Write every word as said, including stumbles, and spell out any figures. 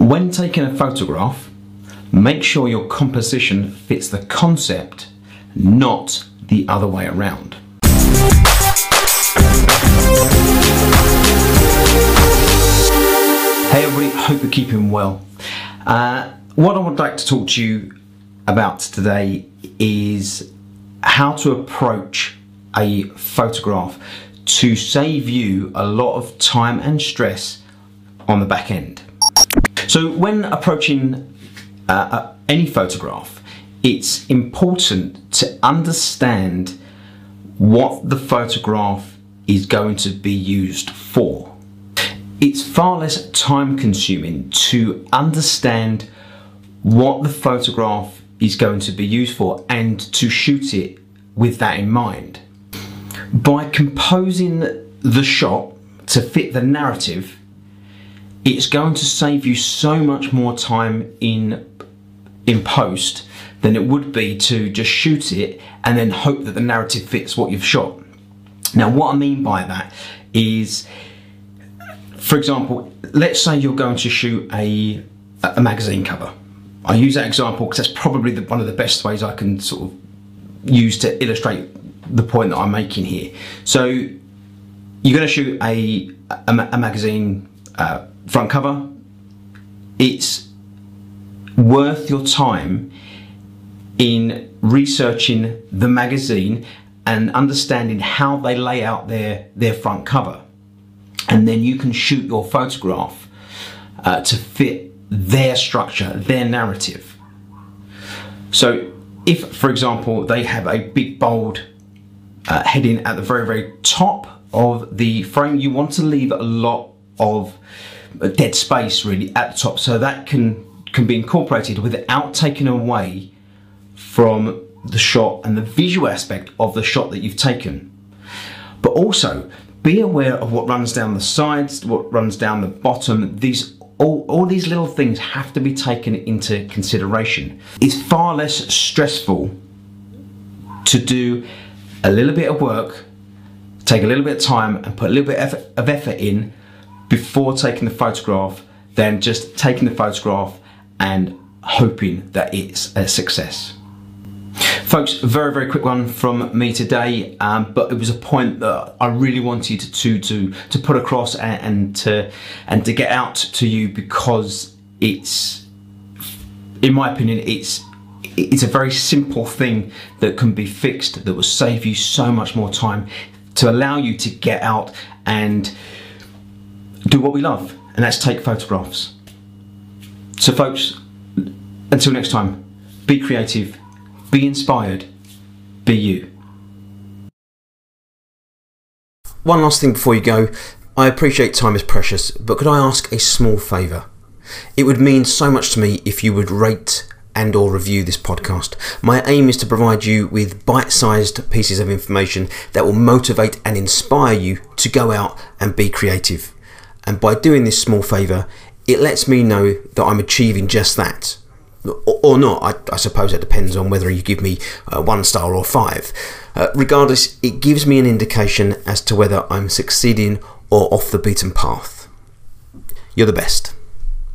When taking a photograph, make sure your composition fits the concept, not the other way around. Hey everybody, hope you're keeping well. Uh, what I would like to talk to you about today is how to approach a photograph to save you a lot of time and stress on the back end. So when approaching uh, any photograph, it's important to understand what the photograph is going to be used for. It's far less time consuming to understand what the photograph is going to be used for and to shoot it with that in mind. By composing the shot to fit the narrative, it's going to save you so much more time in in post than it would be to just shoot it and then hope that the narrative fits what you've shot. Now, what I mean by that is, for example, let's say you're going to shoot a, a magazine cover. I use that example because that's probably the, one of the best ways I can sort of use to illustrate the point that I'm making here. So you're going to shoot a, a, a magazine uh, front cover. It's worth your time in researching the magazine and understanding how they lay out their, their front cover. And then you can shoot your photograph uh, to fit their structure, their narrative. So if, for example, they have a big, bold uh, heading at the very, very top of the frame, you want to leave a lot of dead space really at the top, so that can, can be incorporated without taking away from the shot and the visual aspect of the shot that you've taken. But also, be aware of what runs down the sides, what runs down the bottom. These all, all these little things have to be taken into consideration. It's far less stressful to do a little bit of work, take a little bit of time and put a little bit of effort in before taking the photograph than just taking the photograph and hoping that it's a success. Folks, very, very quick one from me today, um, but it was a point that I really wanted to to to put across and, and to and to get out to you, because it's, in my opinion, it's it's a very simple thing that can be fixed that will save you so much more time to allow you to get out and do what we love, and that's take photographs. So folks, until next time, be creative. Be inspired. Be you. One last thing before you go. I appreciate time is precious, but could I ask a small favour? It would mean so much to me if you would rate and or review this podcast. My aim is to provide you with bite-sized pieces of information that will motivate and inspire you to go out and be creative. And by doing this small favour, it lets me know that I'm achieving just that. Or not, I, I suppose that depends on whether you give me uh, one star or five. Uh, regardless, it gives me an indication as to whether I'm succeeding or off the beaten path. You're the best.